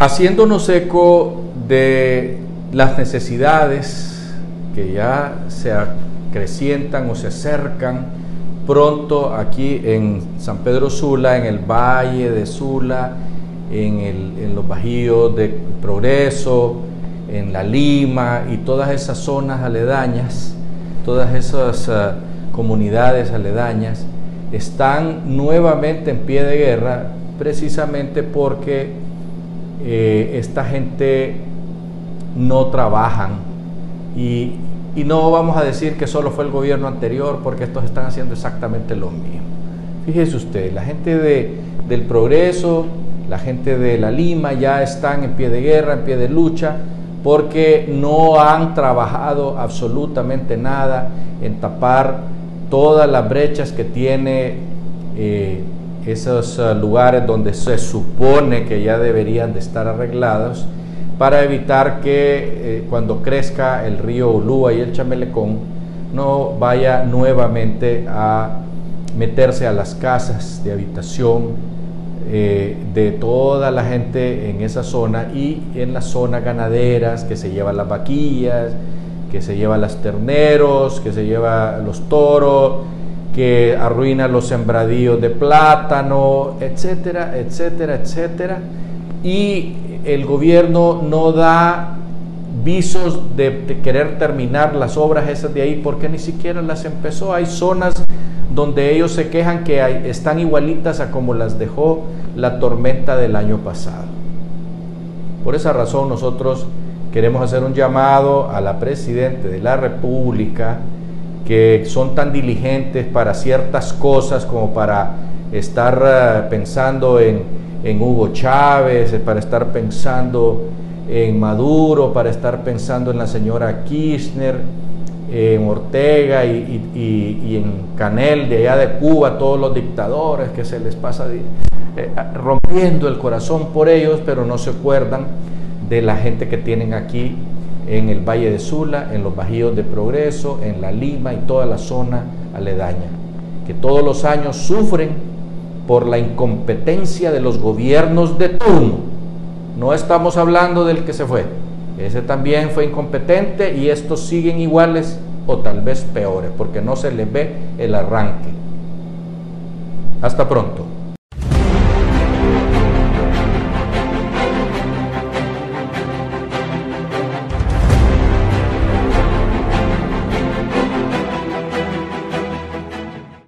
Haciéndonos eco de las necesidades que ya se acrecientan o se acercan pronto aquí en San Pedro Sula, en el Valle de Sula, en los Bajíos de Progreso, en La Lima y todas esas zonas aledañas, todas esas comunidades aledañas, están nuevamente en pie de guerra, precisamente porque esta gente no trabajan, y no vamos a decir que solo fue el gobierno anterior, porque estos están haciendo exactamente lo mismo. Fíjese usted, la gente del Progreso, la gente de La Lima ya están en pie de guerra, en pie de lucha, porque no han trabajado absolutamente nada en tapar todas las brechas que tiene esos lugares donde se supone que ya deberían de estar arreglados, para evitar que cuando crezca el río Ulúa y el Chamelecón no vaya nuevamente a meterse a las casas de habitación de toda la gente en esa zona y en las zonas ganaderas, que se llevan las vaquillas, que se llevan los terneros, que se llevan los toros, que arruina los sembradíos de plátano, etcétera, etcétera, etcétera. Y el gobierno no da visos de querer terminar las obras esas de ahí, porque ni siquiera las empezó. Hay zonas donde ellos se quejan que están igualitas a como las dejó la tormenta del año pasado. Por esa razón nosotros queremos hacer un llamado a la Presidenta de la República, que son tan diligentes para ciertas cosas como para estar pensando en Hugo Chávez, para estar pensando en Maduro, para estar pensando en la señora Kirchner, en Ortega y en Canel de allá de Cuba, todos los dictadores que se les pasa rompiendo el corazón por ellos, pero no se acuerdan de la gente que tienen aquí en el Valle de Sula, en los Bajíos de Progreso, en La Lima y toda la zona aledaña, que todos los años sufren por la incompetencia de los gobiernos de turno. No estamos hablando del que se fue. Ese también fue incompetente, y estos siguen iguales o tal vez peores, porque no se les ve el arranque. Hasta pronto.